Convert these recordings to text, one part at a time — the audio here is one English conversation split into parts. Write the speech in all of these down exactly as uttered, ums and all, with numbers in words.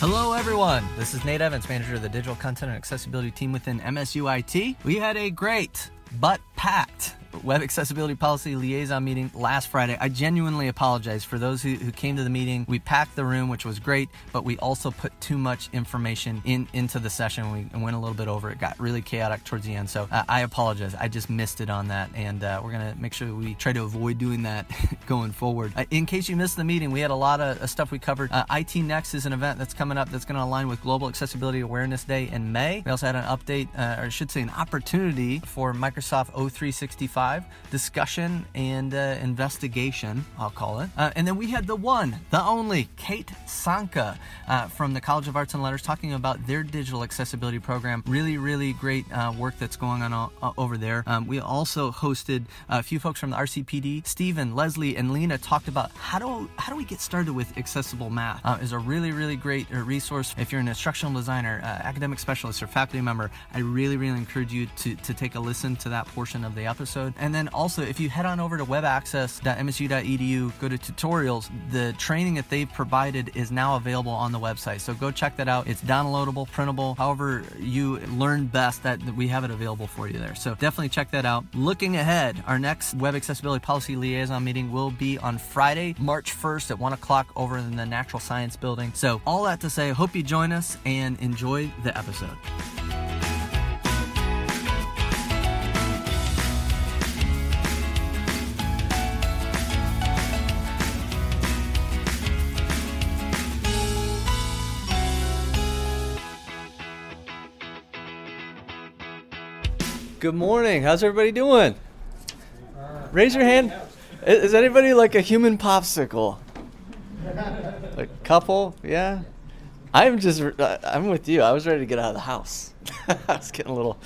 Hello everyone, this is Nate Evans, manager of the digital content and accessibility team within M S U I T. We had a great but packed web accessibility policy liaison meeting last Friday. I genuinely apologize for those who, who came to the meeting. We packed the room, which was great, but we also put too much information in into the session. We went a little bit over. It got really chaotic towards the end, so uh, I apologize. I just missed it on that, and uh, we're going to make sure we try to avoid doing that going forward. Uh, in case you missed the meeting, we had a lot of uh, stuff we covered. Uh, I T Next is an event that's coming up that's going to align with Global Accessibility Awareness Day in May. We also had an update, uh, or I should say an opportunity for Microsoft O three sixty-five discussion and uh, investigation, I'll call it. Uh, and then we had the one, the only, Kate Sanka uh, from the College of Arts and Letters talking about their digital accessibility program. Really, really great uh, work that's going on all, all over there. Um, we also hosted a few folks from the R C P D. Steven, Leslie, and Lena talked about how do how do we get started with accessible math. Uh, is a really, really great resource if you're an instructional designer, uh, academic specialist, or faculty member. I really, really encourage you to, to take a listen to that portion of the episode. And then also, if you head on over to web access dot m s u dot e d u, go to tutorials, the training that they've provided is now available on the website. So go check that out. It's downloadable, printable, however you learn best, that we have it available for you there. So definitely check that out. Looking ahead, our next Web Accessibility Policy Liaison meeting will be on Friday, March first at one o'clock over in the Natural Science Building. So all that to say, hope you join us and enjoy the episode. Good morning. How's everybody doing? Raise your hand. Is anybody like a human popsicle? A couple? Yeah. I'm just, I'm with you. I was ready to get out of the house. I was getting a little,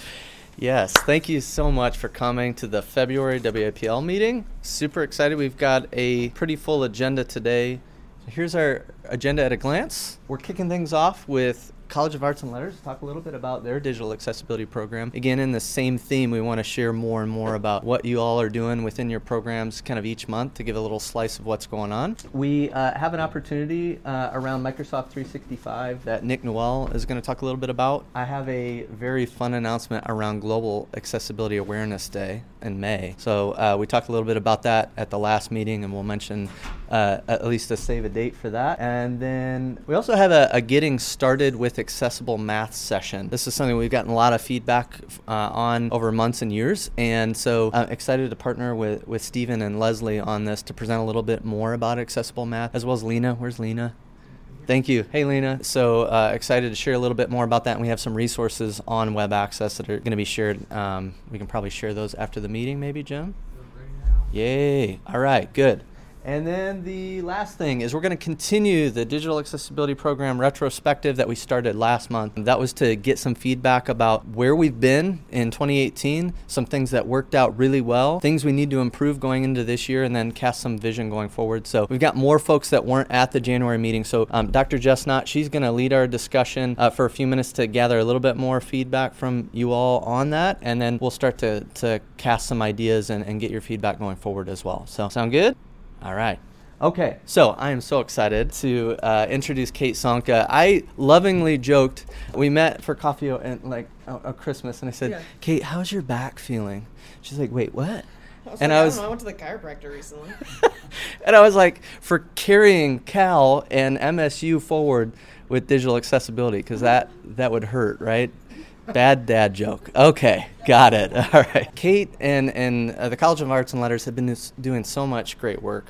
yes. Thank you so much for coming to the February W A P L meeting. Super excited. We've got a pretty full agenda today. Here's our agenda at a glance. We're kicking things off with College of Arts and Letters, talk a little bit about their digital accessibility program. Again, in the same theme, we want to share more and more about what you all are doing within your programs kind of each month to give a little slice of what's going on. We uh, have an opportunity uh, around Microsoft three sixty-five that Nick Noel is going to talk a little bit about. I have a very fun announcement around Global Accessibility Awareness Day in May. So uh, we talked a little bit about that at the last meeting, and we'll mention uh, at least to save a date for that. And then we also have a, a Getting Started with Accessible Math session. This is something we've gotten a lot of feedback uh, on over months and years, and so I'm excited to partner with, with Steven and Leslie on this to present a little bit more about accessible math, as well as Lena. Where's Lena? Thank you. Hey, Lena. So uh, excited to share a little bit more about that. And we have some resources on Web Access that are going to be shared. Um, we can probably share those after the meeting, maybe, Jim? Yay. All right. Good. And then the last thing is we're going to continue the digital accessibility program retrospective that we started last month. That was to get some feedback about where we've been in twenty eighteen, some things that worked out really well, things we need to improve going into this year, and then cast some vision going forward. So we've got more folks that weren't at the January meeting. So um, Doctor Jess Knott, she's going to lead our discussion uh, for a few minutes to gather a little bit more feedback from you all on that. And then we'll start to, to cast some ideas and, and get your feedback going forward as well. So sound good? All right. Okay. So I am so excited to uh, introduce Kate Sanka. I lovingly joked, we met for coffee and like a, a Christmas, and I said, yeah. Kate, how's your back feeling? She's like, wait, what? I was and like, I, was, I don't know. I went to the chiropractor recently. And I was like, for carrying Cal and M S U forward with digital accessibility, because that, that would hurt, right? Bad dad joke. Okay, got it. All right. Kate and, and uh, the College of Arts and Letters have been doing so much great work.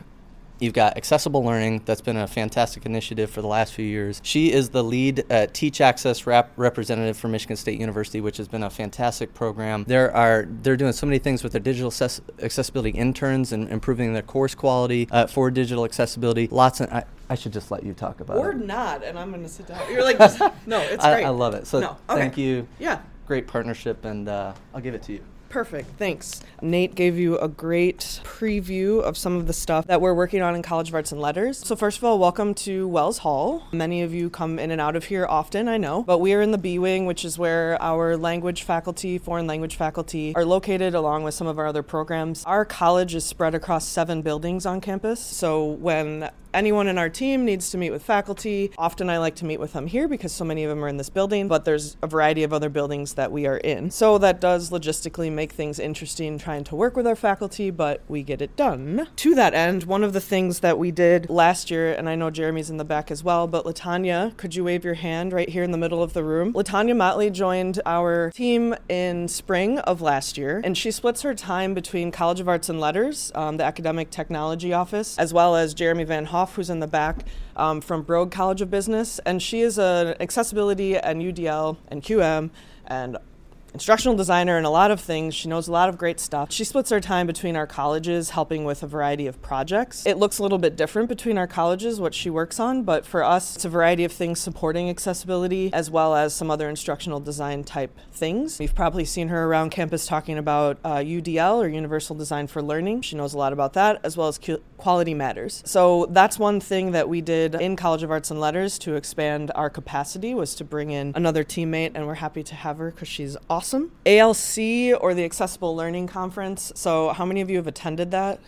You've got Accessible Learning. That's been a fantastic initiative for the last few years. She is the lead uh, Teach Access rep- representative for Michigan State University, which has been a fantastic program. There are They're doing so many things with their digital access- accessibility interns and improving their course quality uh, for digital accessibility. Lots of... I, I should just let you talk about or it. Or not, and I'm going to sit down. You're like, just, no, it's great. I, I love it. So no, okay. Thank you. Yeah. Great partnership, and uh, I'll give it to you. Perfect, thanks. Nate gave you a great preview of some of the stuff that we're working on in College of Arts and Letters. So first of all, welcome to Wells Hall. Many of you come in and out of here often, I know, but we are in the B Wing, which is where our language faculty, foreign language faculty, are located along with some of our other programs. Our college is spread across seven buildings on campus, so when anyone in our team needs to meet with faculty, often I like to meet with them here because so many of them are in this building, but there's a variety of other buildings that we are in. So that does logistically make things interesting trying to work with our faculty, but we get it done. To that end, one of the things that we did last year, and I know Jeremy's in the back as well, but LaTanya, could you wave your hand right here in the middle of the room? LaTanya Motley joined our team in spring of last year, and she splits her time between College of Arts and Letters, um, the Academic Technology Office, as well as Jeremy Van Hoff, who's in the back, um, from Broad College of Business, and she is an accessibility and U D L and Q M and instructional designer and a lot of things. She knows a lot of great stuff. She splits her time between our colleges helping with a variety of projects. It looks a little bit different between our colleges, what she works on, but for us, it's a variety of things supporting accessibility as well as some other instructional design type things. You've probably seen her around campus talking about uh, U D L or Universal Design for Learning. She knows a lot about that as well as Q- Quality Matters. So that's one thing that we did in College of Arts and Letters to expand our capacity was to bring in another teammate, and we're happy to have her because she's awesome. Awesome. A L C, or the Accessible Learning Conference. So how many of you have attended that?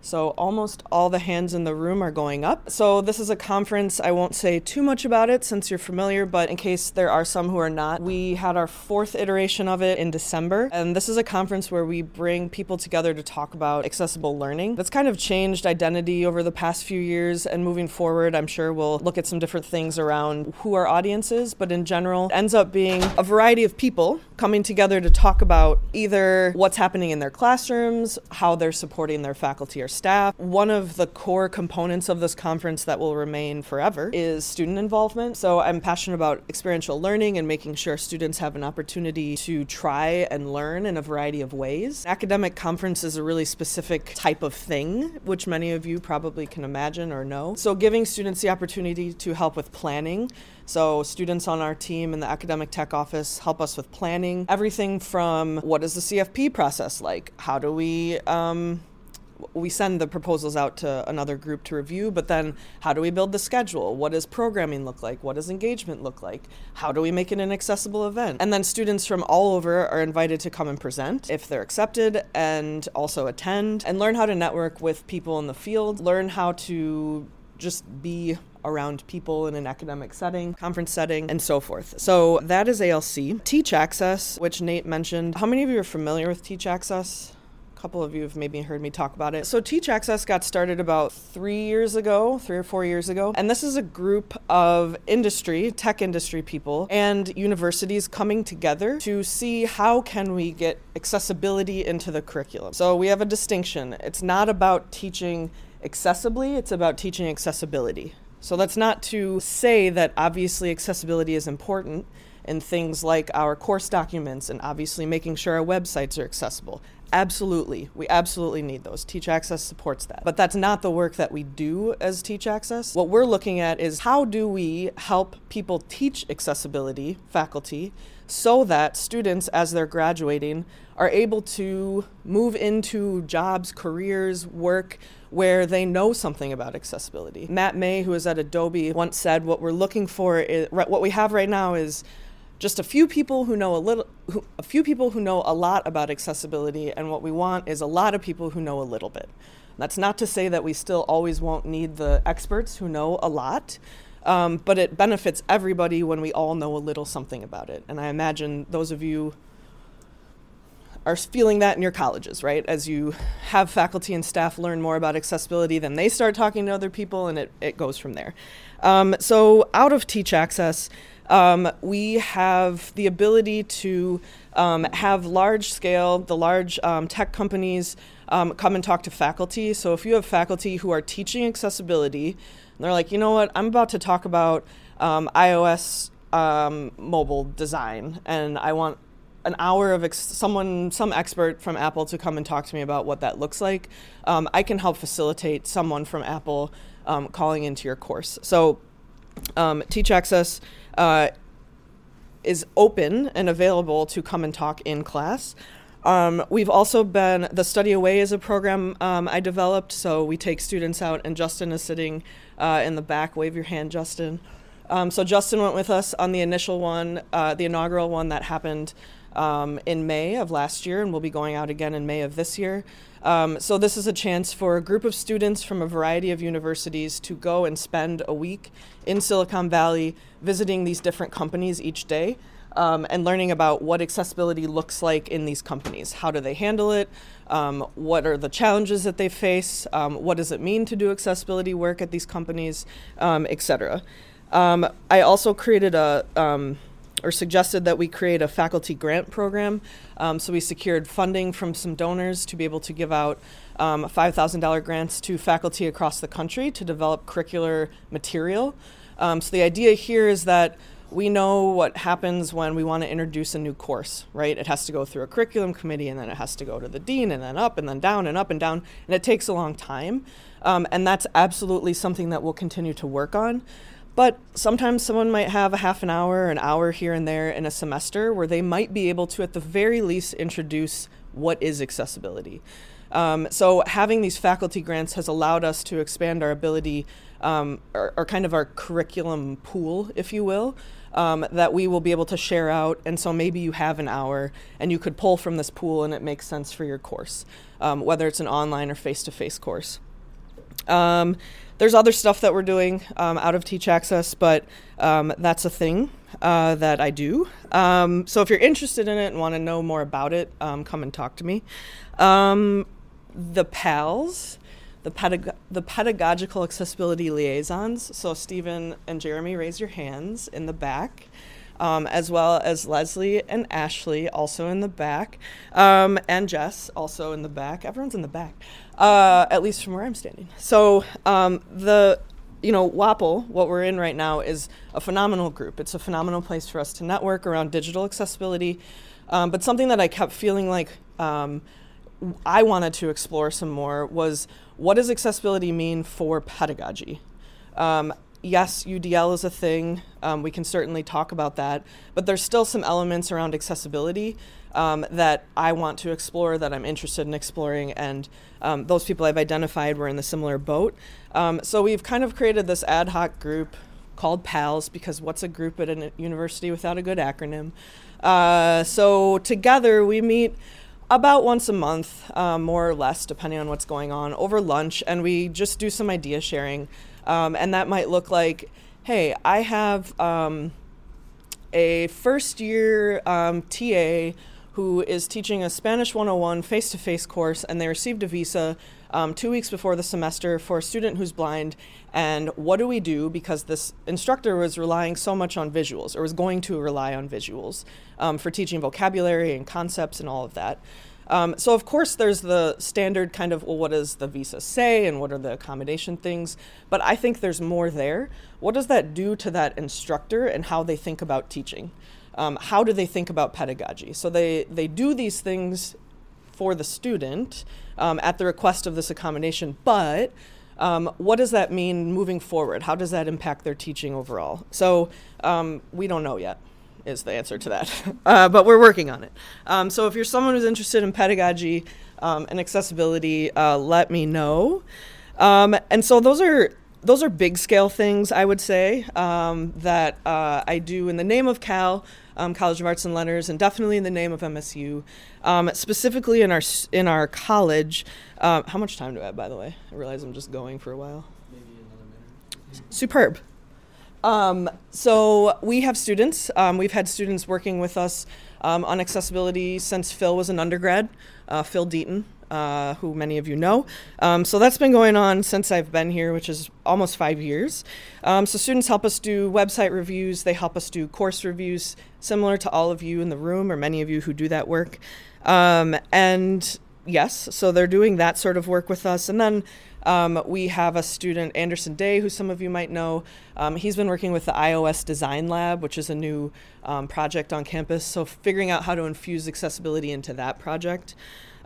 So almost all the hands in the room are going up. So this is a conference. I won't say too much about it since you're familiar, but in case there are some who are not, we had our fourth iteration of it in December. And this is a conference where we bring people together to talk about accessible learning. That's kind of changed identity over the past few years. And moving forward, I'm sure we'll look at some different things around who our audience is. But in general, it ends up being a variety of people coming together to talk about either what's happening in their classrooms, how they're supporting their faculty or staff. One of the core components of this conference that will remain forever is student involvement. So I'm passionate about experiential learning and making sure students have an opportunity to try and learn in a variety of ways. Academic conference is a really specific type of thing, which many of you probably can imagine or know. So giving students the opportunity to help with planning. So students on our team in the Academic Tech Office help us with planning. Everything from what is the C F P process like? How do we... Um, We send the proposals out to another group to review, but then how do we build the schedule? What does programming look like? What does engagement look like? How do we make it an accessible event? And then students from all over are invited to come and present if they're accepted, and also attend and learn how to network with people in the field, learn how to just be around people in an academic setting, conference setting, and so forth. So that is A L C. Teach Access, which Nate mentioned. How many of you are familiar with Teach Access? Couple of you have maybe heard me talk about it. So Teach Access got started about three years ago, three or four years ago. And this is a group of industry, tech industry people and universities coming together to see how can we get accessibility into the curriculum. So we have a distinction. It's not about teaching accessibly, it's about teaching accessibility. So that's not to say that obviously accessibility is important in things like our course documents and obviously making sure our websites are accessible. Absolutely. We absolutely need those. Teach Access supports that. But that's not the work that we do as Teach Access. What we're looking at is how do we help people teach accessibility, faculty, so that students, as they're graduating, are able to move into jobs, careers, work, where they know something about accessibility. Matt May, who is at Adobe, once said, what we're looking for, is, what we have right now is just a few people who know a little, who, a few people who know a lot about accessibility, and what we want is a lot of people who know a little bit. That's not to say that we still always won't need the experts who know a lot, um, but it benefits everybody when we all know a little something about it. And I imagine those of you are feeling that in your colleges, right? As you have faculty and staff learn more about accessibility, then they start talking to other people, and it, it goes from there. Um, so out of Teach Access, Um, we have the ability to um, have large scale, the large um, tech companies um, come and talk to faculty. So if you have faculty who are teaching accessibility, and they're like, you know what, I'm about to talk about um, iOS um, mobile design, and I want an hour of ex- someone, some expert from Apple to come and talk to me about what that looks like. Um, I can help facilitate someone from Apple um, calling into your course. So um, Teach Access Uh, is open and available to come and talk in class. Um, we've also been, the Study Away is a program um, I developed, so we take students out, and Justin is sitting uh, in the back. Wave your hand, Justin. Um, so Justin went with us on the initial one, uh, the inaugural one that happened um, in May of last year, and we'll be going out again in May of this year. Um, so this is a chance for a group of students from a variety of universities to go and spend a week in Silicon Valley visiting these different companies each day. Um, and learning about what accessibility looks like in these companies. How do they handle it? Um, what are the challenges that they face? Um, what does it mean to do accessibility work at these companies, um, et cetera? Um, I also created a, um, or suggested that we create a faculty grant program. Um, so we secured funding from some donors to be able to give out um, five thousand dollars grants to faculty across the country to develop curricular material. Um, so the idea here is that we know what happens when we want to introduce a new course, right? It has to go through a curriculum committee, and then it has to go to the dean, and then up, and then down, and up and down, and it takes a long time. Um, and that's absolutely something that we'll continue to work on. But sometimes someone might have a half an hour, an hour here and there in a semester where they might be able to, at the very least, introduce what is accessibility. Um, so having these faculty grants has allowed us to expand our ability um, or, or kind of our curriculum pool, if you will, um, that we will be able to share out. And so maybe you have an hour and you could pull from this pool and it makes sense for your course, um, whether it's an online or face-to-face course. Um, there's other stuff that we're doing um, out of Teach Access, but um, that's a thing uh, that I do. Um, so if you're interested in it and want to know more about it, um, come and talk to me. Um, The PALS, the, pedag- the Pedagogical Accessibility Liaisons, so Steven and Jeremy, raise your hands in the back, um, as well as Leslie and Ashley, also in the back, um, and Jess, also in the back. Everyone's in the back, uh, at least from where I'm standing. So um, the, you know, W A P L, what we're in right now, is a phenomenal group. It's a phenomenal place for us to network around digital accessibility, um, but something that I kept feeling like um, I wanted to explore some more was, what does accessibility mean for pedagogy? Um, yes, U D L is a thing. Um, we can certainly talk about that. But there's still some elements around accessibility um, that I want to explore, that I'm interested in exploring. And um, those people I've identified were in the similar boat. Um, so we've kind of created this ad hoc group called PALS, because what's a group at a university without a good acronym? Uh, so together we meet about once a month, uh, more or less, depending on what's going on, over lunch, and we just do some idea sharing. Um, and that might look like, hey, I have um, a first-year um, T A who is teaching a Spanish one oh one face-to-face course, and they received a visa um, two weeks before the semester for a student who's blind, and what do we do? Because this instructor was relying so much on visuals, or was going to rely on visuals um, for teaching vocabulary and concepts and all of that. Um, so of course there's the standard kind of, well, what does the visa say and what are the accommodation things? But I think there's more there. What does that do to that instructor and how they think about teaching? Um, how do they think about pedagogy? So they, they do these things for the student um, at the request of this accommodation, but um, what does that mean moving forward? How does that impact their teaching overall? So um, we don't know yet, is the answer to that, uh, but we're working on it. Um, so if you're someone who's interested in pedagogy um, and accessibility, uh, let me know. Um, and so those are those are big scale things, I would say, um, that uh, I do in the name of Cal, um, College of Arts and Letters, and definitely in the name of M S U, um, specifically in our in our college. Um, how much time do I have, by the way? I realize I'm just going for a while. Maybe another minute. Superb. Um, so we have students. Um, we've had students working with us um, on accessibility since Phil was an undergrad, uh, Phil Deaton, uh, who many of you know. Um, so that's been going on since I've been here, which is almost five years. Um, so students help us do website reviews. They help us do course reviews, similar to all of you in the room, or many of you who do that work. Um, and yes, so they're doing that sort of work with us. And then Um, we have a student, Anderson Day, who some of you might know. Um, he's been working with the iOS Design Lab, which is a new um, project on campus, so figuring out how to infuse accessibility into that project.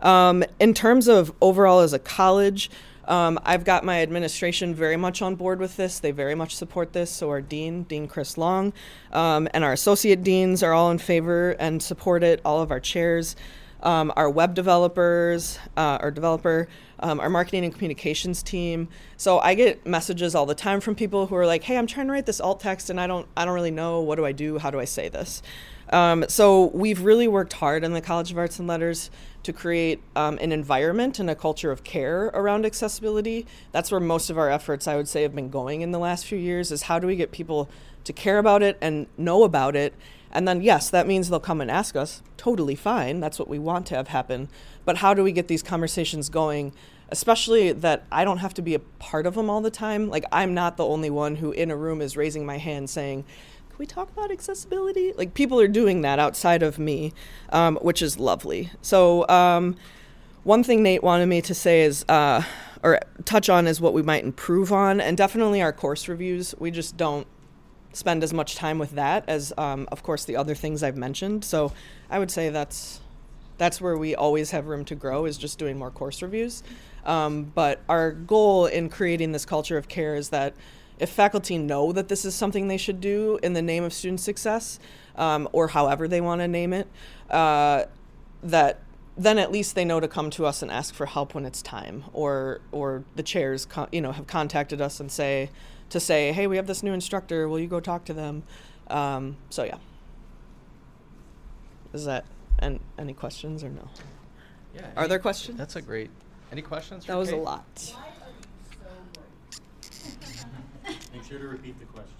Um, in terms of overall as a college, um, I've got my administration very much on board with this. They very much support this, so our dean, Dean Chris Long, um, and our associate deans are all in favor and support it, all of our chairs. um, our web developers, uh, our developer, um, our marketing and communications team. So I get messages all the time from people who are like, hey, I'm trying to write this alt text and I don't, I don't really know. What do I do? How do I say this? Um, so we've really worked hard in the College of Arts and Letters to create um, an environment and a culture of care around accessibility. That's where most of our efforts, I would say, have been going in the last few years, is how do we get people to care about it and know about it? And then, yes, that means they'll come and ask us. Totally fine. That's what we want to have happen. But how do we get these conversations going, especially that I don't have to be a part of them all the time? Like, I'm not the only one who in a room is raising my hand saying, can we talk about accessibility? Like, people are doing that outside of me, um, which is lovely. So um, one thing Nate wanted me to say is, uh, or touch on, is what we might improve on, and definitely our course reviews. We just don't spend as much time with that as, um, of course, the other things I've mentioned. So I would say that's that's where we always have room to grow, is just doing more course reviews. Um, but our goal in creating this culture of care is that if faculty know that this is something they should do in the name of student success, um, or however they want to name it, uh, that then at least they know to come to us and ask for help when it's time, or or the chairs con- you know have contacted us and say to say, hey, we have this new instructor, will you go talk to them? Um, so yeah, is that and any questions or no? Yeah. Are any, there questions? That's a great. Any questions? That was Kate? A lot. Make sure to repeat the question.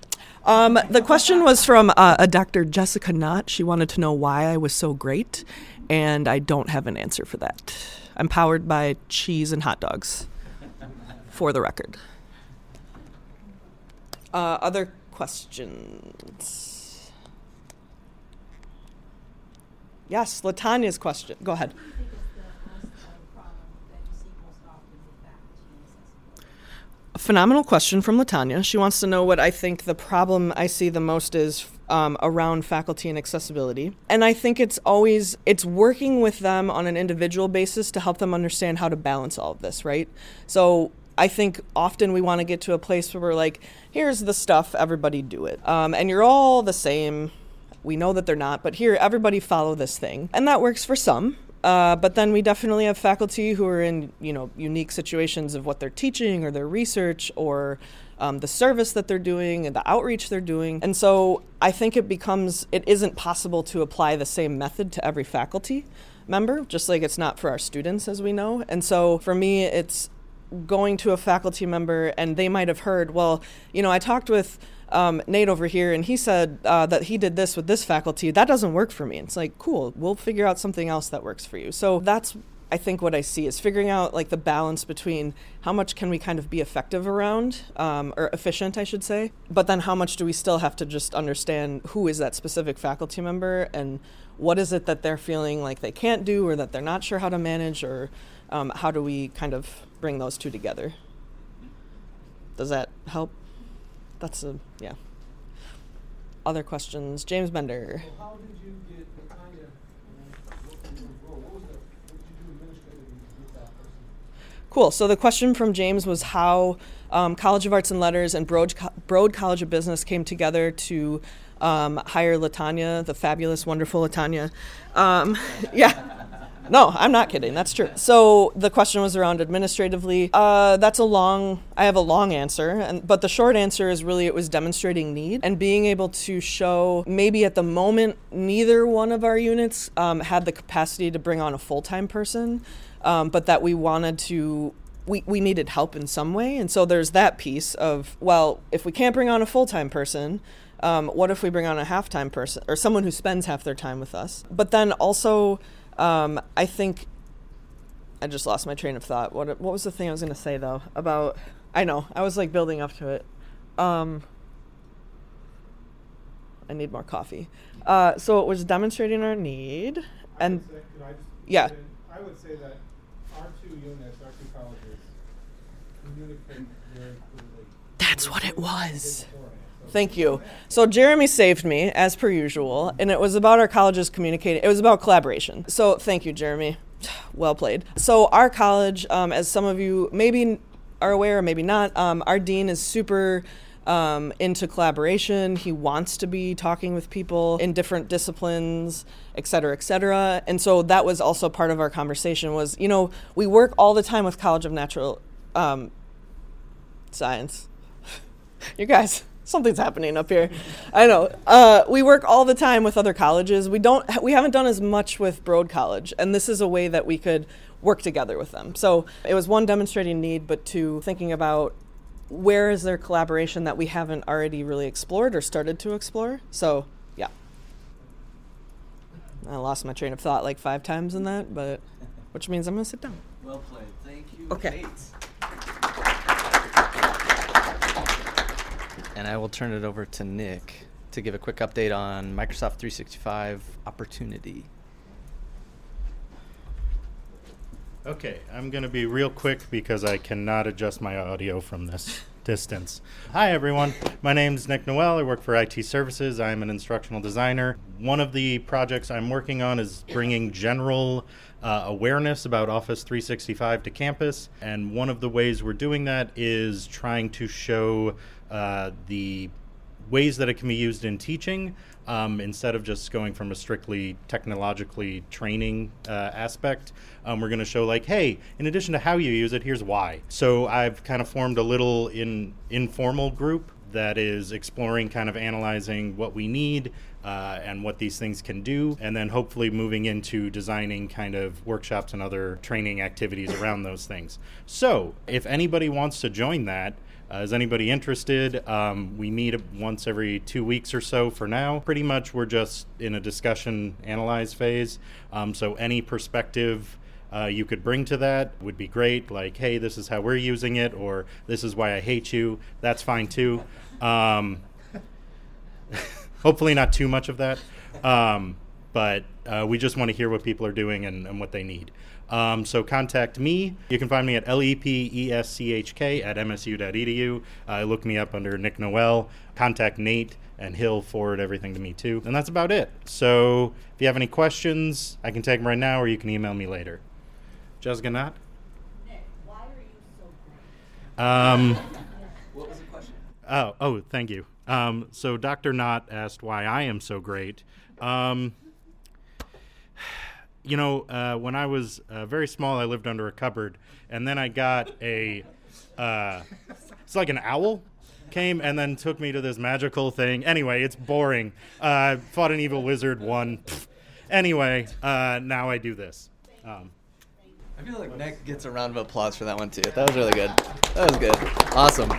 Um, the question was from uh, a Doctor Jess Knott. She wanted to know why I was so great, and I don't have an answer for that. I'm powered by cheese and hot dogs, for the record. Uh, other questions? Yes, LaTanya's question. Go ahead. A phenomenal question from LaTanya. She wants to know what I think the problem I see the most is um, around faculty and accessibility. And I think it's always, it's working with them on an individual basis to help them understand how to balance all of this, right? So I think often we want to get to a place where we're like, here's the stuff, everybody do it. Um, and you're all the same. We know that they're not, but here, everybody follow this thing. And that works for some. Uh, but then we definitely have faculty who are in, you know, unique situations of what they're teaching or their research or um, the service that they're doing and the outreach they're doing. And so I think it becomes, it isn't possible to apply the same method to every faculty member, just like it's not for our students, as we know. And so for me, it's going to a faculty member and they might have heard, well, you know, I talked with Um, Nate over here, and he said uh, that he did this with this faculty. That doesn't work for me. It's like, cool, we'll figure out something else that works for you. So that's, I think, what I see is figuring out like the balance between how much can we kind of be effective around, um, or efficient, I should say, but then how much do we still have to just understand who is that specific faculty member and what is it that they're feeling like they can't do or that they're not sure how to manage, or um, how do we kind of bring those two together? Does that help? That's a, yeah. Other questions? James Bender. So how did you get LaTanya, what, what was that, what did you do administratively with that person? Cool, so the question from James was how um, College of Arts and Letters and Broad, Broad College of Business came together to um, hire LaTanya, the fabulous, wonderful LaTanya. Um, yeah. No, I'm not kidding. That's true. So the question was around administratively. Uh, that's a long, I have a long answer, and, but the short answer is really it was demonstrating need and being able to show maybe at the moment neither one of our units um, had the capacity to bring on a full-time person, um, but that we wanted to, we, we needed help in some way. And so there's that piece of, well, if we can't bring on a full-time person, um, what if we bring on a half-time person or someone who spends half their time with us? But then also, Um, I think I just lost my train of thought. What what was the thing I was going to say, though, about, I know, I was like building up to it. Um, I need more coffee. Uh, so it was demonstrating our need. And I would say, could I just, yeah. I would say that our two units, our two colleges, communicate very clearly. That's what it was. Thank you. So Jeremy saved me, as per usual, and it was about our colleges communicating. It was about collaboration. So thank you, Jeremy. Well played. So our college, um, as some of you maybe are aware or maybe not, um, our dean is super um, into collaboration. He wants to be talking with people in different disciplines, et cetera, et cetera. And so that was also part of our conversation was, you know, we work all the time with College of Natural um, Science. You guys, something's happening up here. I know. Uh, we work all the time with other colleges. We don't. We haven't done as much with Broad College, and this is a way that we could work together with them. So it was one, demonstrating need, but two, thinking about where is there collaboration that we haven't already really explored or started to explore. So yeah, I lost my train of thought like five times in that, but which means I'm gonna sit down. Well played. Thank you. Okay. Kate. And I will turn it over to Nick to give a quick update on Microsoft three sixty-five Opportunity. Okay, I'm going to be real quick because I cannot adjust my audio from this distance. Hi, everyone. My name is Nick Noel. I work for I T Services. I'm an instructional designer. One of the projects I'm working on is bringing general uh, awareness about Office three sixty-five to campus. And one of the ways we're doing that is trying to show Uh, the ways that it can be used in teaching um, instead of just going from a strictly technologically training uh, aspect. Um, we're going to show like, hey, in addition to how you use it, here's why. So I've kind of formed a little in, informal group that is exploring, kind of analyzing what we need uh, and what these things can do, and then hopefully moving into designing kind of workshops and other training activities around those things. So if anybody wants to join that, Uh, is anybody interested? Um, we meet once every two weeks or so for now. Pretty much we're just in a discussion analyze phase. Um, so any perspective uh, you could bring to that would be great. Like, hey, this is how we're using it, or this is why I hate you. That's fine too. Um, hopefully not too much of that. Um, but uh, we just want to hear what people are doing and, and what they need. Um, so contact me. You can find me at L E P E S C H K at M S U dot E D U. Uh, look me up under Nick Noel. Contact Nate, and he'll forward everything to me too. And that's about it. So if you have any questions, I can take them right now, or you can email me later. Jessica Knott? Nick, why are you so great? Um, what was the question? Oh, oh, thank you. Um, so Doctor Knott asked why I am so great. Um... You know, uh, when I was uh, very small, I lived under a cupboard, and then I got a, uh, it's like an owl came and then took me to this magical thing. Anyway, it's boring. Uh, fought an evil wizard, won. Anyway, uh, now I do this. Um, I feel like Nick gets a round of applause for that one, too. That was really good. That was good. Awesome.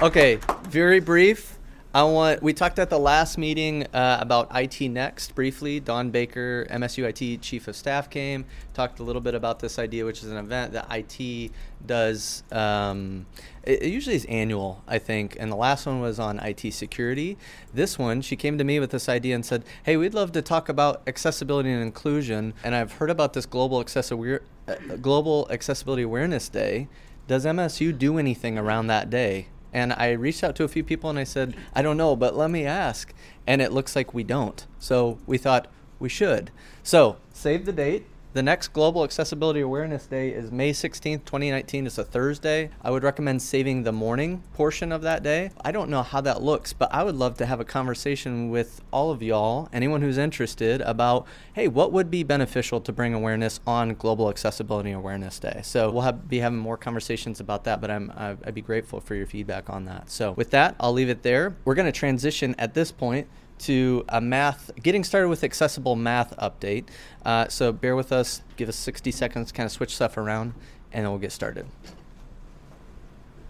Okay, very brief. I want. We talked at the last meeting uh, about I T Next briefly. Don Baker, M S U I T Chief of Staff, came, talked a little bit about this idea, which is an event that I T does. Um, it, it usually is annual, I think, and the last one was on I T security. This one, she came to me with this idea and said, hey, we'd love to talk about accessibility and inclusion, and I've heard about this Global Accessi- uh, Global Accessibility Awareness Day. Does M S U do anything around that day? And I reached out to a few people and I said, I don't know, but let me ask. And it looks like we don't. So we thought we should. So save the date. The next Global Accessibility Awareness Day is May sixteenth, twenty nineteen. It's a Thursday. I would recommend saving the morning portion of that day. I don't know how that looks, but I would love to have a conversation with all of y'all, anyone who's interested, about, hey, what would be beneficial to bring awareness on Global Accessibility Awareness Day? So we'll have, be having more conversations about that, but I'm, I'd be grateful for your feedback on that. So with that, I'll leave it there. We're going to transition at this point to a math, getting started with accessible math update. Uh, so bear with us, give us sixty seconds, kind of switch stuff around, and then we'll get started.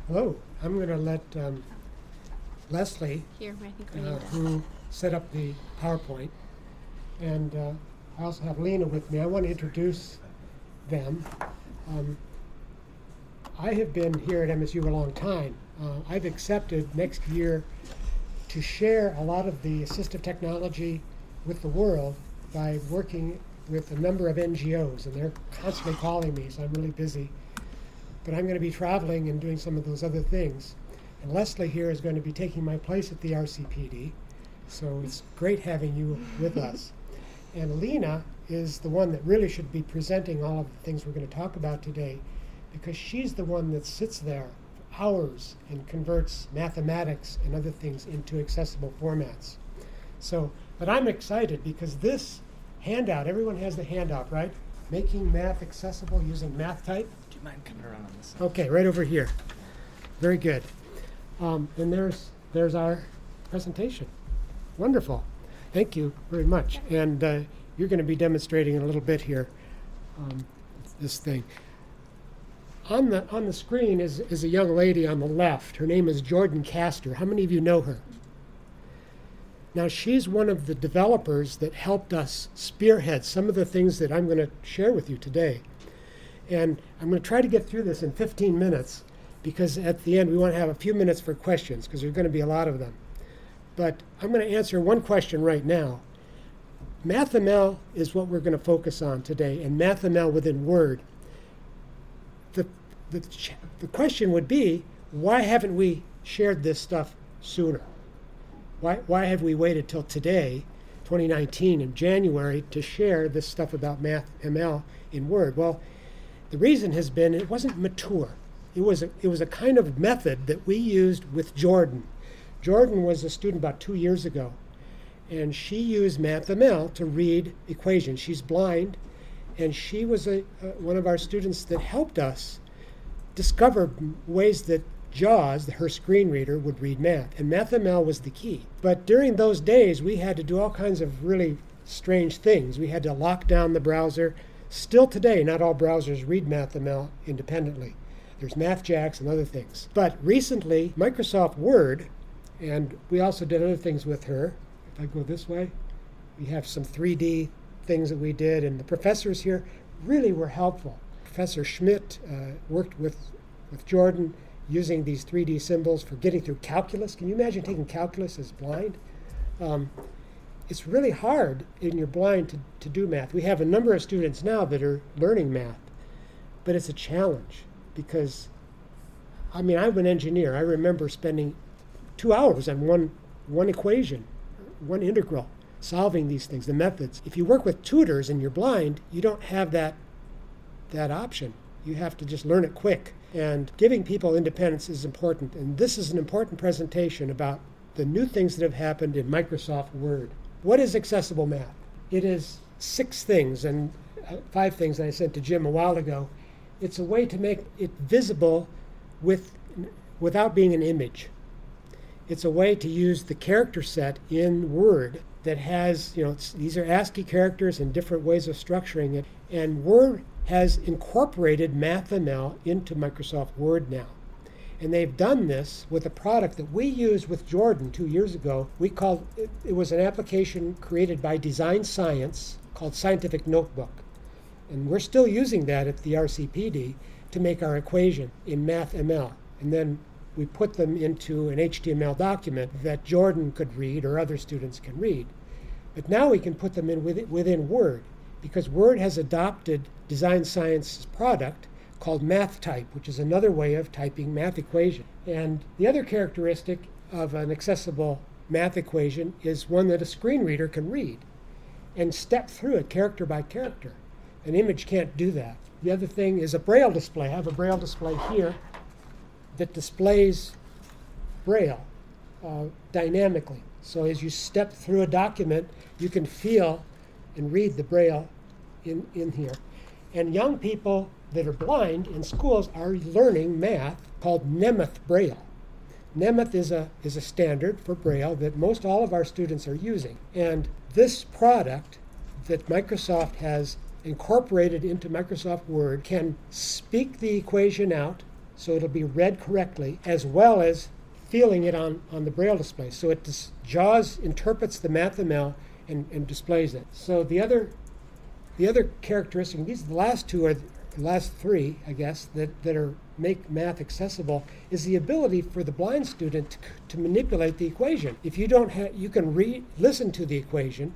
Hello, I'm gonna let um, Leslie, Here, I think we uh, need who set up the PowerPoint, and uh, I also have Lena with me. I wanna introduce them. Um, I have been here at M S U a long time. Uh, I've accepted next year to share a lot of the assistive technology with the world by working with a number of N G Os, and they're constantly calling me, so I'm really busy. But I'm gonna be traveling and doing some of those other things. And Leslie here is gonna be taking my place at the R C P D, so it's great having you with us. And Lena is the one that really should be presenting all of the things we're gonna talk about today, because she's the one that sits there hours and converts mathematics and other things into accessible formats. So, but I'm excited because this handout, everyone has the handout, right? Making Math Accessible Using MathType. Do you mind coming around on this side? Okay, right over here. Very good. Um, and there's there's our presentation. Wonderful. Thank you very much. And uh, you're going to be demonstrating in a little bit here um, this thing. On the on the screen is, is a young lady on the left. Her name is Jordan Castor. How many of you know her? Now, she's one of the developers that helped us spearhead some of the things that I'm going to share with you today. And I'm going to try to get through this in fifteen minutes, because at the end we want to have a few minutes for questions, because there's going to be a lot of them. But I'm going to answer one question right now. MathML is what we're going to focus on today, and MathML within Word. The, the, the question would be, why haven't we shared this stuff sooner? Why, why have we waited till today, twenty nineteen, in January, to share this stuff about MathML in Word? Well, the reason has been it wasn't mature. It was a, it was a kind of method that we used with Jordan. Jordan was a student about two years ago, and she used MathML to read equations. She's blind, and she was a, uh, one of our students that helped us discover ways that JAWS, her screen reader, would read math. And MathML was the key. But during those days, we had to do all kinds of really strange things. We had to lock down the browser. Still today, not all browsers read MathML independently. There's MathJax and other things. But recently, Microsoft Word, and we also did other things with her. If I go this way, we have some three D things that we did. And the professors here really were helpful. Professor Schmidt uh, worked with, with Jordan, using these three D symbols for getting through calculus. Can you imagine taking calculus as blind? Um, it's really hard when you're blind to, to do math. We have a number of students now that are learning math, but it's a challenge because, I mean, I'm an engineer. I remember spending two hours on one, one equation, one integral, solving these things, the methods. If you work with tutors and you're blind, you don't have that, that option. You have to just learn it quick. And giving people independence is important. And this is an important presentation about the new things that have happened in Microsoft Word. What is accessible math? It is six things, and five things that I sent to Jim a while ago. It's a way to make it visible with, without being an image. It's a way to use the character set in Word that has, you know, it's, these are ASCII characters and different ways of structuring it. And Word has incorporated MathML into Microsoft Word now. And they've done this with a product that we used with Jordan two years ago. We called it, it was an application created by Design Science called Scientific Notebook. And we're still using that at the R C P D to make our equation in MathML. And then we put them into an H T M L document that Jordan could read or other students can read. But now we can put them in within, within Word, because Word has adopted Design Science's product called MathType, which is another way of typing math equation. And the other characteristic of an accessible math equation is one that a screen reader can read and step through it character by character. An image can't do that. The other thing is a Braille display. I have a Braille display here that displays Braille uh, dynamically. So as you step through a document, you can feel and read the Braille in, in here. And young people that are blind in schools are learning math called Nemeth Braille. Nemeth is a, is a standard for Braille that most all of our students are using. And this product that Microsoft has incorporated into Microsoft Word can speak the equation out so it'll be read correctly, as well as feeling it on, on the Braille display. So it dis- JAWS interprets the MathML And, and displays it. So the other, the other characteristic, these the last two are the last three, I guess, that that are make math accessible, is the ability for the blind student to, to manipulate the equation. If you don't have, you can read, listen to the equation,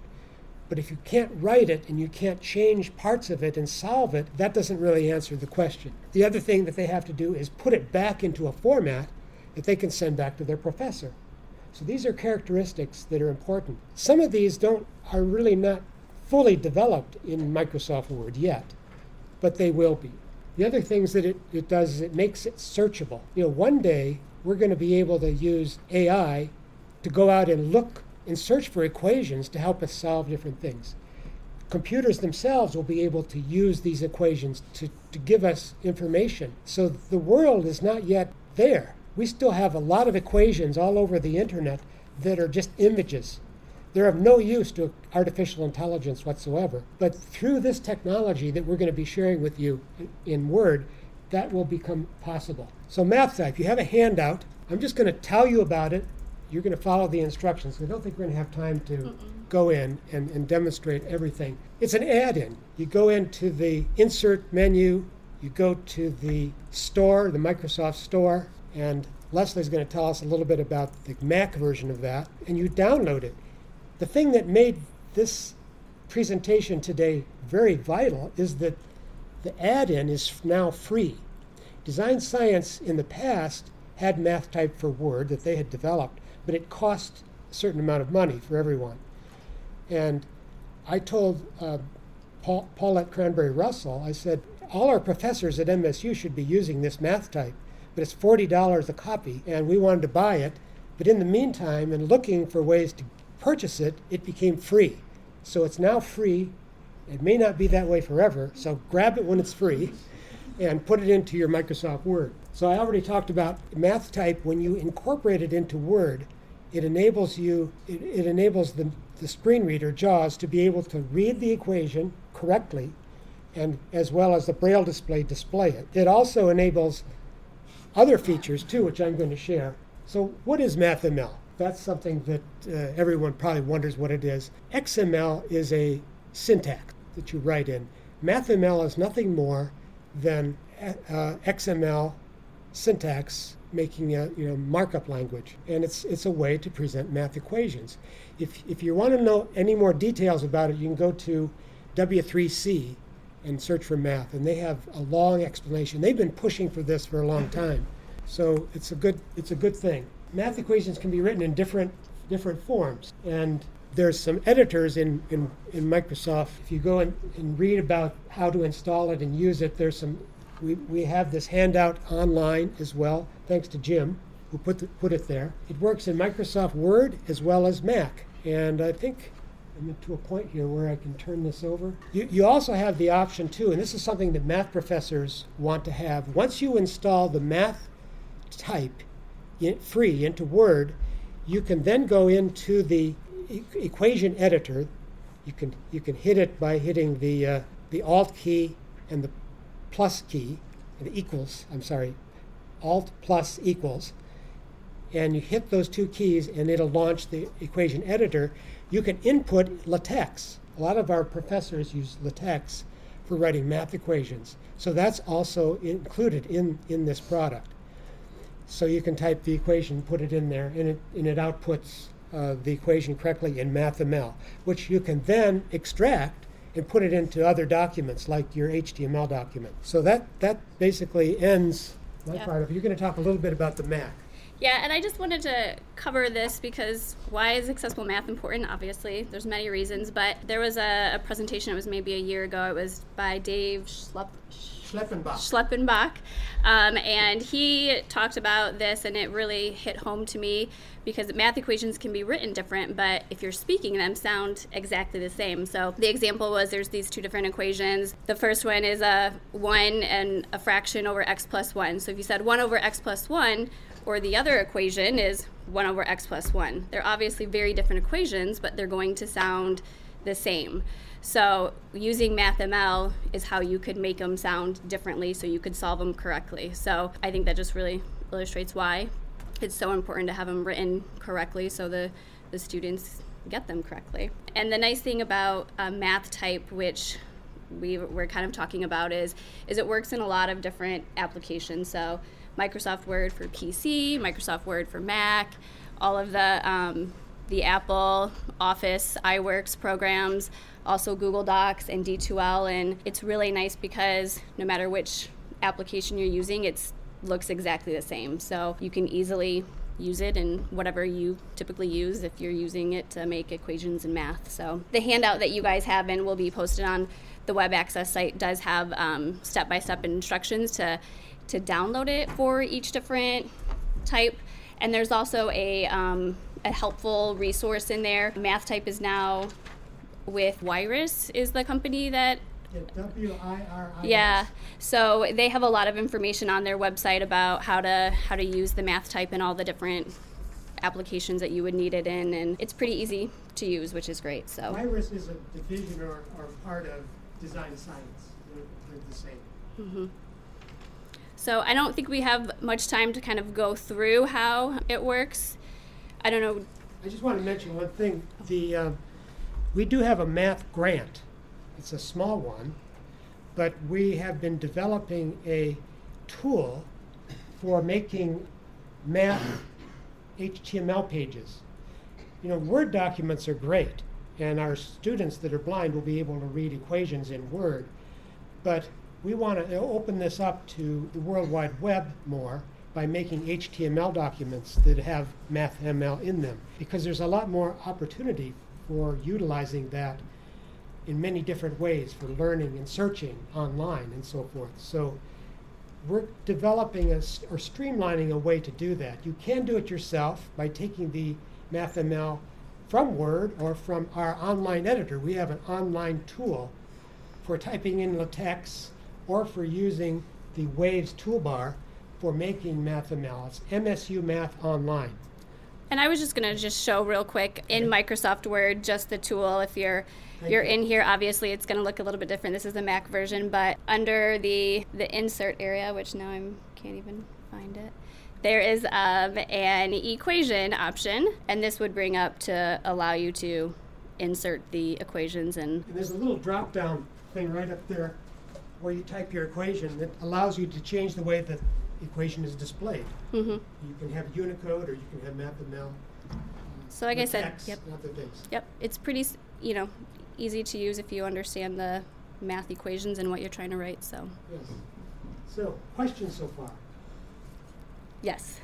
but if you can't write it and you can't change parts of it and solve it, that doesn't really answer the question. The other thing that they have to do is put it back into a format that they can send back to their professor. So these are characteristics that are important. Some of these don't are really not fully developed in Microsoft Word yet, but they will be. The other things that it, it does is it makes it searchable. You know, one day we're going to be able to use A I to go out and look and search for equations to help us solve different things. Computers themselves will be able to use these equations to, to give us information. So the world is not yet there. We still have a lot of equations all over the internet that are just images. They're of no use to artificial intelligence whatsoever. But through this technology that we're going to be sharing with you in Word, that will become possible. So MathType, you have a handout. I'm just going to tell you about it. You're going to follow the instructions. I don't think we're going to have time to Mm-mm. go in and, and demonstrate everything. It's an add-in. You go into the Insert menu. You go to the store, the Microsoft Store. And Leslie's going to tell us a little bit about the Mac version of that. And you download it. The thing that made this presentation today very vital is that the add-in is now free. Design Science in the past had MathType for Word that they had developed, but it cost a certain amount of money for everyone. And I told uh, Paul, Paulette Cranberry Russell, I said, all our professors at M S U should be using this MathType, but it's forty dollars a copy, and we wanted to buy it. But in the meantime, in looking for ways to purchase it, it became free. So it's now free. It may not be that way forever, so grab it when it's free and put it into your Microsoft Word. So I already talked about MathType. When you incorporate it into Word, it enables you, it, it enables the, the screen reader, JAWS, to be able to read the equation correctly, and as well as the Braille display display it. It also enables other features too, which I'm going to share. So what is MathML? That's something that uh, everyone probably wonders what it is. X M L is a syntax that you write in. MathML is nothing more than uh, X M L syntax, making a you know markup language, and it's it's a way to present math equations. If if you want to know any more details about it, you can go to W three C and search for math, and they have a long explanation. They've been pushing for this for a long time, so it's a good it's a good thing. Math equations can be written in different different forms, and there's some editors in, in, in Microsoft. If you go and, and read about how to install it and use it, there's some. We, we have this handout online as well, thanks to Jim, who put the, put it there. It works in Microsoft Word as well as Mac, and I think I'm to a point here where I can turn this over. You, you also have the option too, and this is something that math professors want to have. Once you install the math type in, free into Word, you can then go into the e- equation editor. You can you can hit it by hitting the uh, the Alt key and the plus key, the equals, I'm sorry, Alt plus equals, and you hit those two keys and it'll launch the equation editor. You can input LaTeX. A lot of our professors use LaTeX for writing math equations, so that's also included in, in this product. So you can type the equation, put it in there, and it, and it outputs uh, the equation correctly in MathML, which you can then extract and put it into other documents, like your H T M L document. So that, that basically ends my yeah. part of it. You're going to talk a little bit about the Mac. Yeah, and I just wanted to cover this because why is accessible math important? Obviously, there's many reasons, but there was a, a presentation, it was maybe a year ago, it was by Dave Schlepp, Schleppenbach, Schleppenbach. Um, and he talked about this, and it really hit home to me because math equations can be written different, but if you're speaking them, sound exactly the same. So the example was there's these two different equations. The first one is a one and a fraction over x plus one. So if you said one over x plus one, or the other equation is one over x plus one. They're obviously very different equations, but they're going to sound the same. So using MathML is how you could make them sound differently so you could solve them correctly. So I think that just really illustrates why it's so important to have them written correctly so the, the students get them correctly. And the nice thing about uh, MathType, which we were kind of talking about, is, is it works in a lot of different applications. So Microsoft Word for P C, Microsoft Word for Mac, all of the um, the Apple, Office, iWorks programs, also Google Docs and D two L, and it's really nice because no matter which application you're using, it looks exactly the same. So you can easily use it in whatever you typically use if you're using it to make equations in math. So the handout that you guys have in will be posted on the Web Access site does have um, step-by-step instructions to to download it for each different type. And there's also a um, a helpful resource in there. MathType is now with WIRIS is the company that W I R I S. Yeah, so they have a lot of information on their website about how to how to use the MathType and all the different applications that you would need it in, and it's pretty easy to use, which is great. So WIRIS is a division or, or part of Design Science. They're, they're the same. Mm-hmm. So I don't think we have much time to kind of go through how it works. I don't know. I just want to mention one thing. The uh, we do have a math grant. It's a small one, but we have been developing a tool for making math H T M L pages. You know, Word documents are great, and our students that are blind will be able to read equations in Word, but we want to open this up to the World Wide Web more by making H T M L documents that have MathML in them, because there's a lot more opportunity for utilizing that in many different ways for learning and searching online and so forth. So we're developing a, or streamlining a way to do that. You can do it yourself by taking the MathML from Word or from our online editor. We have an online tool for typing in LaTeX or for using the Waves toolbar for making MathML. It's M S U Math Online. And I was just going to just show real quick in Microsoft Word just the tool. If you're you're in here, obviously it's going to look a little bit different. This is the Mac version, but under the the insert area, which now I can't even find it, there is um, an equation option, and this would bring up to allow you to insert the equations. And, and there's a little drop-down thing right up there where you type your equation that allows you to change the way that equation is displayed. Mm-hmm. You can have Unicode or you can have MathML. So like I said, X, yep. Yep, it's pretty, you know, easy to use if you understand the math equations and what you're trying to write. So. Yes. So, questions so far? Yes.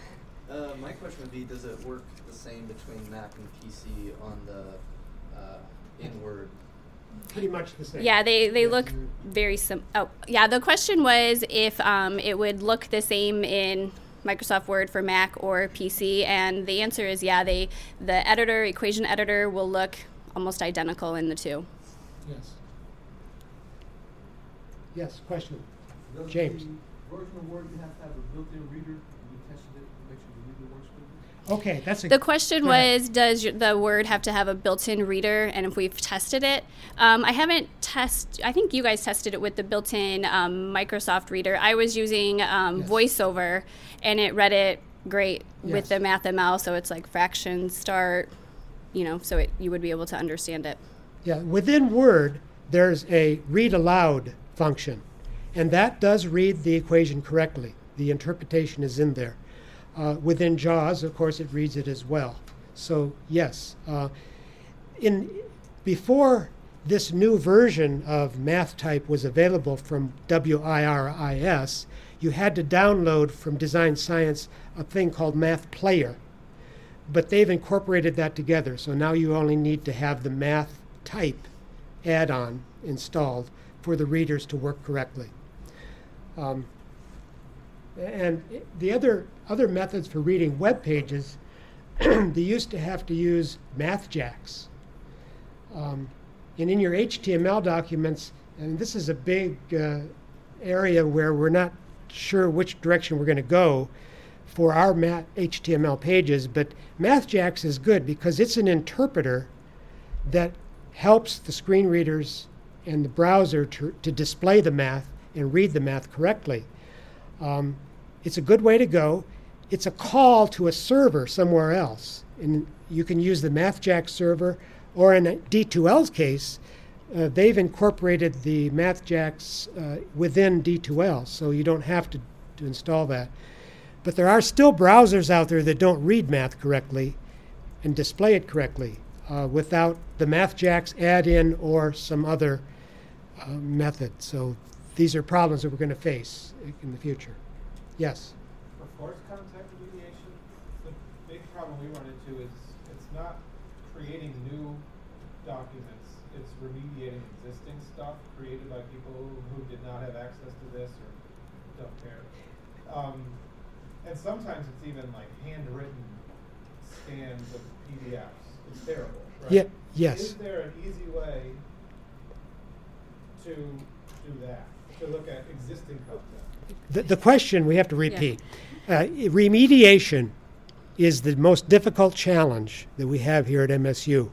Uh, my question would be: does it work the same between Mac and P C on the uh, in Word? Pretty much the same. Yeah, they, they look very sim. Oh, yeah. The question was if um, it would look the same in Microsoft Word for Mac or P C, and the answer is yeah. They the editor, equation editor, will look almost identical in the two. Yes. Yes. Question. Does James. Word for Word, you have to have a built-in reader. We tested it to make sure the reader works good. Okay, that's a the question was, does the Word have to have a built-in reader, and if we've tested it? Um, I haven't test. I think you guys tested it with the built-in um, Microsoft Reader. I was using um, yes. VoiceOver, and it read it great yes. with the MathML, so it's like fractions, start, you know, so it, you would be able to understand it. Yeah, within Word, there's a read aloud function, and that does read the equation correctly. The interpretation is in there. Uh, within JAWS, of course, it reads it as well. So yes, uh, in before this new version of MathType was available from WIRIS, you had to download from Design Science a thing called Math Player, but they've incorporated that together. So now you only need to have the MathType add-on installed for the readers to work correctly. Um, And the other other methods for reading web pages, they used to have to use MathJax. Um, and in your H T M L documents, and this is a big uh, area where we're not sure which direction we're going to go for our mat- H T M L pages, but MathJax is good because it's an interpreter that helps the screen readers and the browser to, to display the math and read the math correctly. Um, It's a good way to go. It's a call to a server somewhere else. And you can use the MathJax server, or in D two L's case, uh, they've incorporated the MathJax uh, within D two L, so you don't have to, to install that. But there are still browsers out there that don't read math correctly and display it correctly uh, without the MathJax add-in or some other uh, method. So these are problems that we're going to face in the future. Yes. For forced contact mediation, the big problem we run into is it's not creating new documents, it's remediating existing stuff created by people who did not have access to this or don't care. Um, and sometimes it's even like handwritten scans of P D Fs. It's terrible, right? Yeah, yes. Is there an easy way to do that, to look at existing content? The, the question we have to repeat. Yeah. Uh, remediation is the most difficult challenge that we have here at M S U.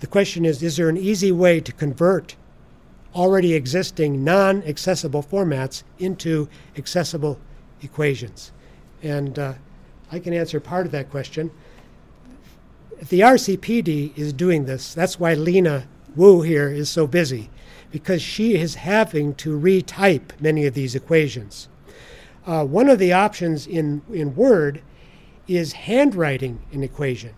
The question is, is there an easy way to convert already existing non-accessible formats into accessible equations? And uh, I can answer part of that question. The R C P D is doing this. That's why Lena Wu here is so busy, because she is having to retype many of these equations. Uh, one of the options in, in Word is handwriting an equation.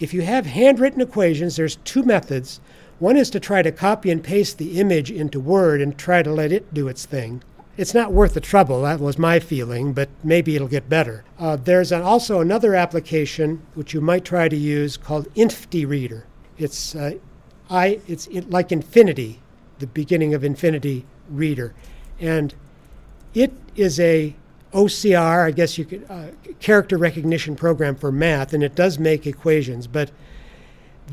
If you have handwritten equations, there's two methods. One is to try to copy and paste the image into Word and try to let it do its thing. It's not worth the trouble. That was my feeling, but maybe it'll get better. Uh, there's an, also another application which you might try to use called InfinityReader. It's uh, I. It's it, like infinity, the beginning of infinity reader, and it is a O C R, I guess you could, uh, character recognition program for math, and it does make equations, but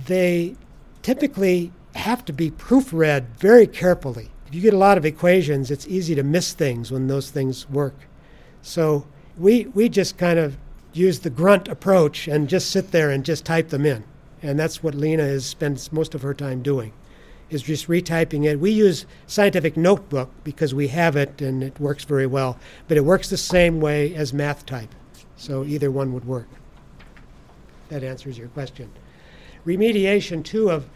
they typically have to be proofread very carefully. If you get a lot of equations, it's easy to miss things when those things work. So we we just kind of use the grunt approach and just sit there and just type them in. And that's what Lena has spends most of her time doing, is just retyping it. We use Scientific Notebook because we have it and it works very well, but it works the same way as MathType. So either one would work. That answers your question. Remediation, too, of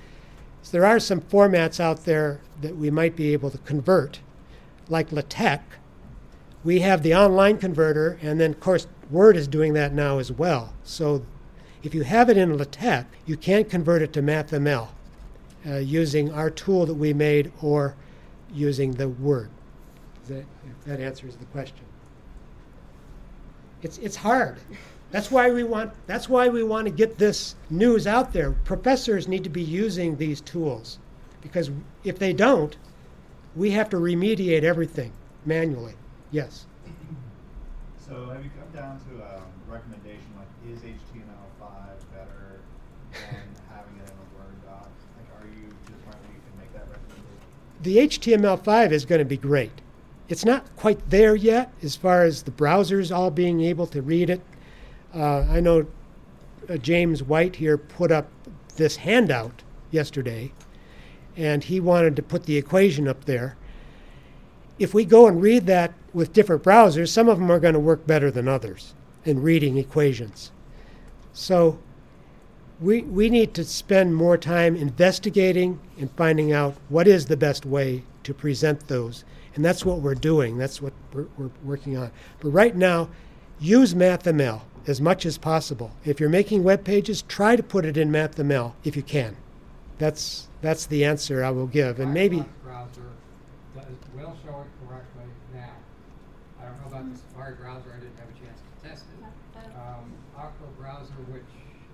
so there are some formats out there that we might be able to convert, like LaTeX. We have the online converter, and then, of course, Word is doing that now as well. So if you have it in LaTeX, you can convert it to MathML uh, using our tool that we made or using the Word. That, that answers the question. It's, it's hard. That's why we want. That's why we want to get this news out there. Professors need to be using these tools, because if they don't, we have to remediate everything manually. Yes. So have you come down to a recommendation like, is H T M L five better than having it in a Word doc? Like, are you to the point where you can make that recommendation? The H T M L five is going to be great. It's not quite there yet, as far as the browsers all being able to read it. Uh, I know uh, James White here put up this handout yesterday, and he wanted to put the equation up there. If we go and read that with different browsers, some of them are going to work better than others in reading equations. So we, we need to spend more time investigating and finding out what is the best way to present those. And that's what we're doing. That's what we're, we're working on. But right now, use MathML as much as possible. If you're making web pages, try to put it in MathML if you can. That's that's the answer I will give. And maybe browser does, will show it correctly now. I don't know about the Safari browser. I didn't have a chance to test it. Um, Aqua browser, which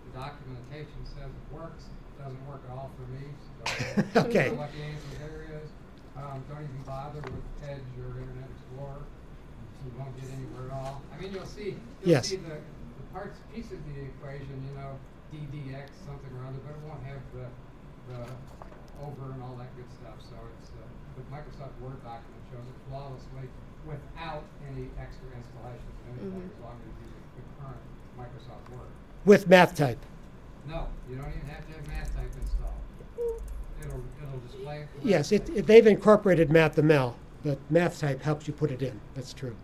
the documentation says it works, doesn't work at all for me. So okay. What the answer there is. Um, don't even bother with Edge or Internet Explorer. You won't get anywhere at all. I mean, you'll see. You'll yes. see the parts, pieces of the equation, you know, D D X, something around it, but it won't have the, the over and all that good stuff. So it's uh, the Microsoft Word document shows it flawlessly without any extra installation of anything, mm-hmm. as long as you use the current Microsoft Word. With MathType? No, you don't even have to have MathType installed. It'll, it'll display it. Yes, it, it, they've incorporated MathML, but MathType helps you put it in. That's true.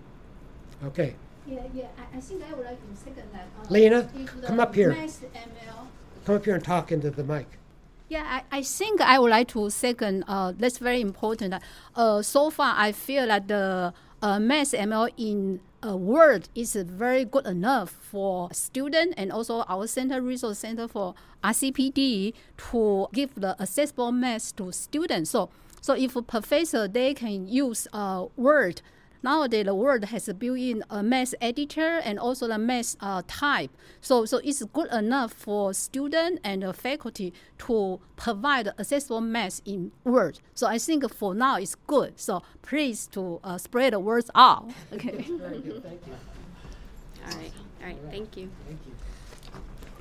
Okay. Yeah, yeah, I, I think I would like to second that. Uh, Lena, come up here. MathML. Come up here and talk into the mic. Yeah, I, I think I would like to second. Uh, that's very important. Uh, so far, I feel that the uh, MathML in uh, Word is very good enough for students and also our center, resource center for R C P D to give the accessible math to students. So, so if a professor, they can use uh, Word nowadays the world has built in a math editor and also the math uh, type. So, so it's good enough for students and uh, faculty to provide accessible math in Word. So I think for now it's good. So please to uh, spread the words out. Okay. Very good. Thank you. All right. All right. Thank you. Thank you.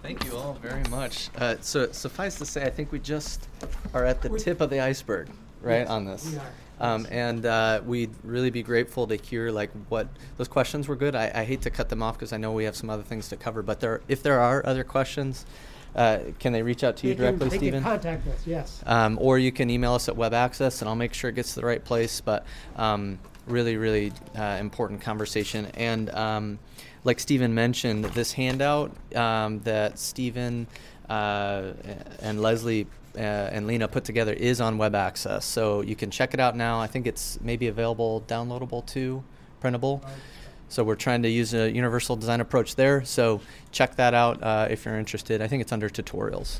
Thank you all very much. Uh, so suffice to say, I think we just are at the tip of the iceberg, right, yes, on this. We are. Um, and uh, we'd really be grateful to hear like what those questions were good. I, I hate to cut them off because I know we have some other things to cover. But there, if there are other questions, uh, can they reach out to you they directly, can, Steven? They can contact us, yes. Um, or you can email us at WebAccess, and I'll make sure it gets to the right place. But um, really, really uh, important conversation. And um, like Steven mentioned, this handout um, that Steven uh, and Leslie uh, and Lena put together is on WebAccess. So you can check it out now. I think it's maybe available, downloadable too, printable. So we're trying to use a universal design approach there. So check that out uh, if you're interested. I think it's under tutorials.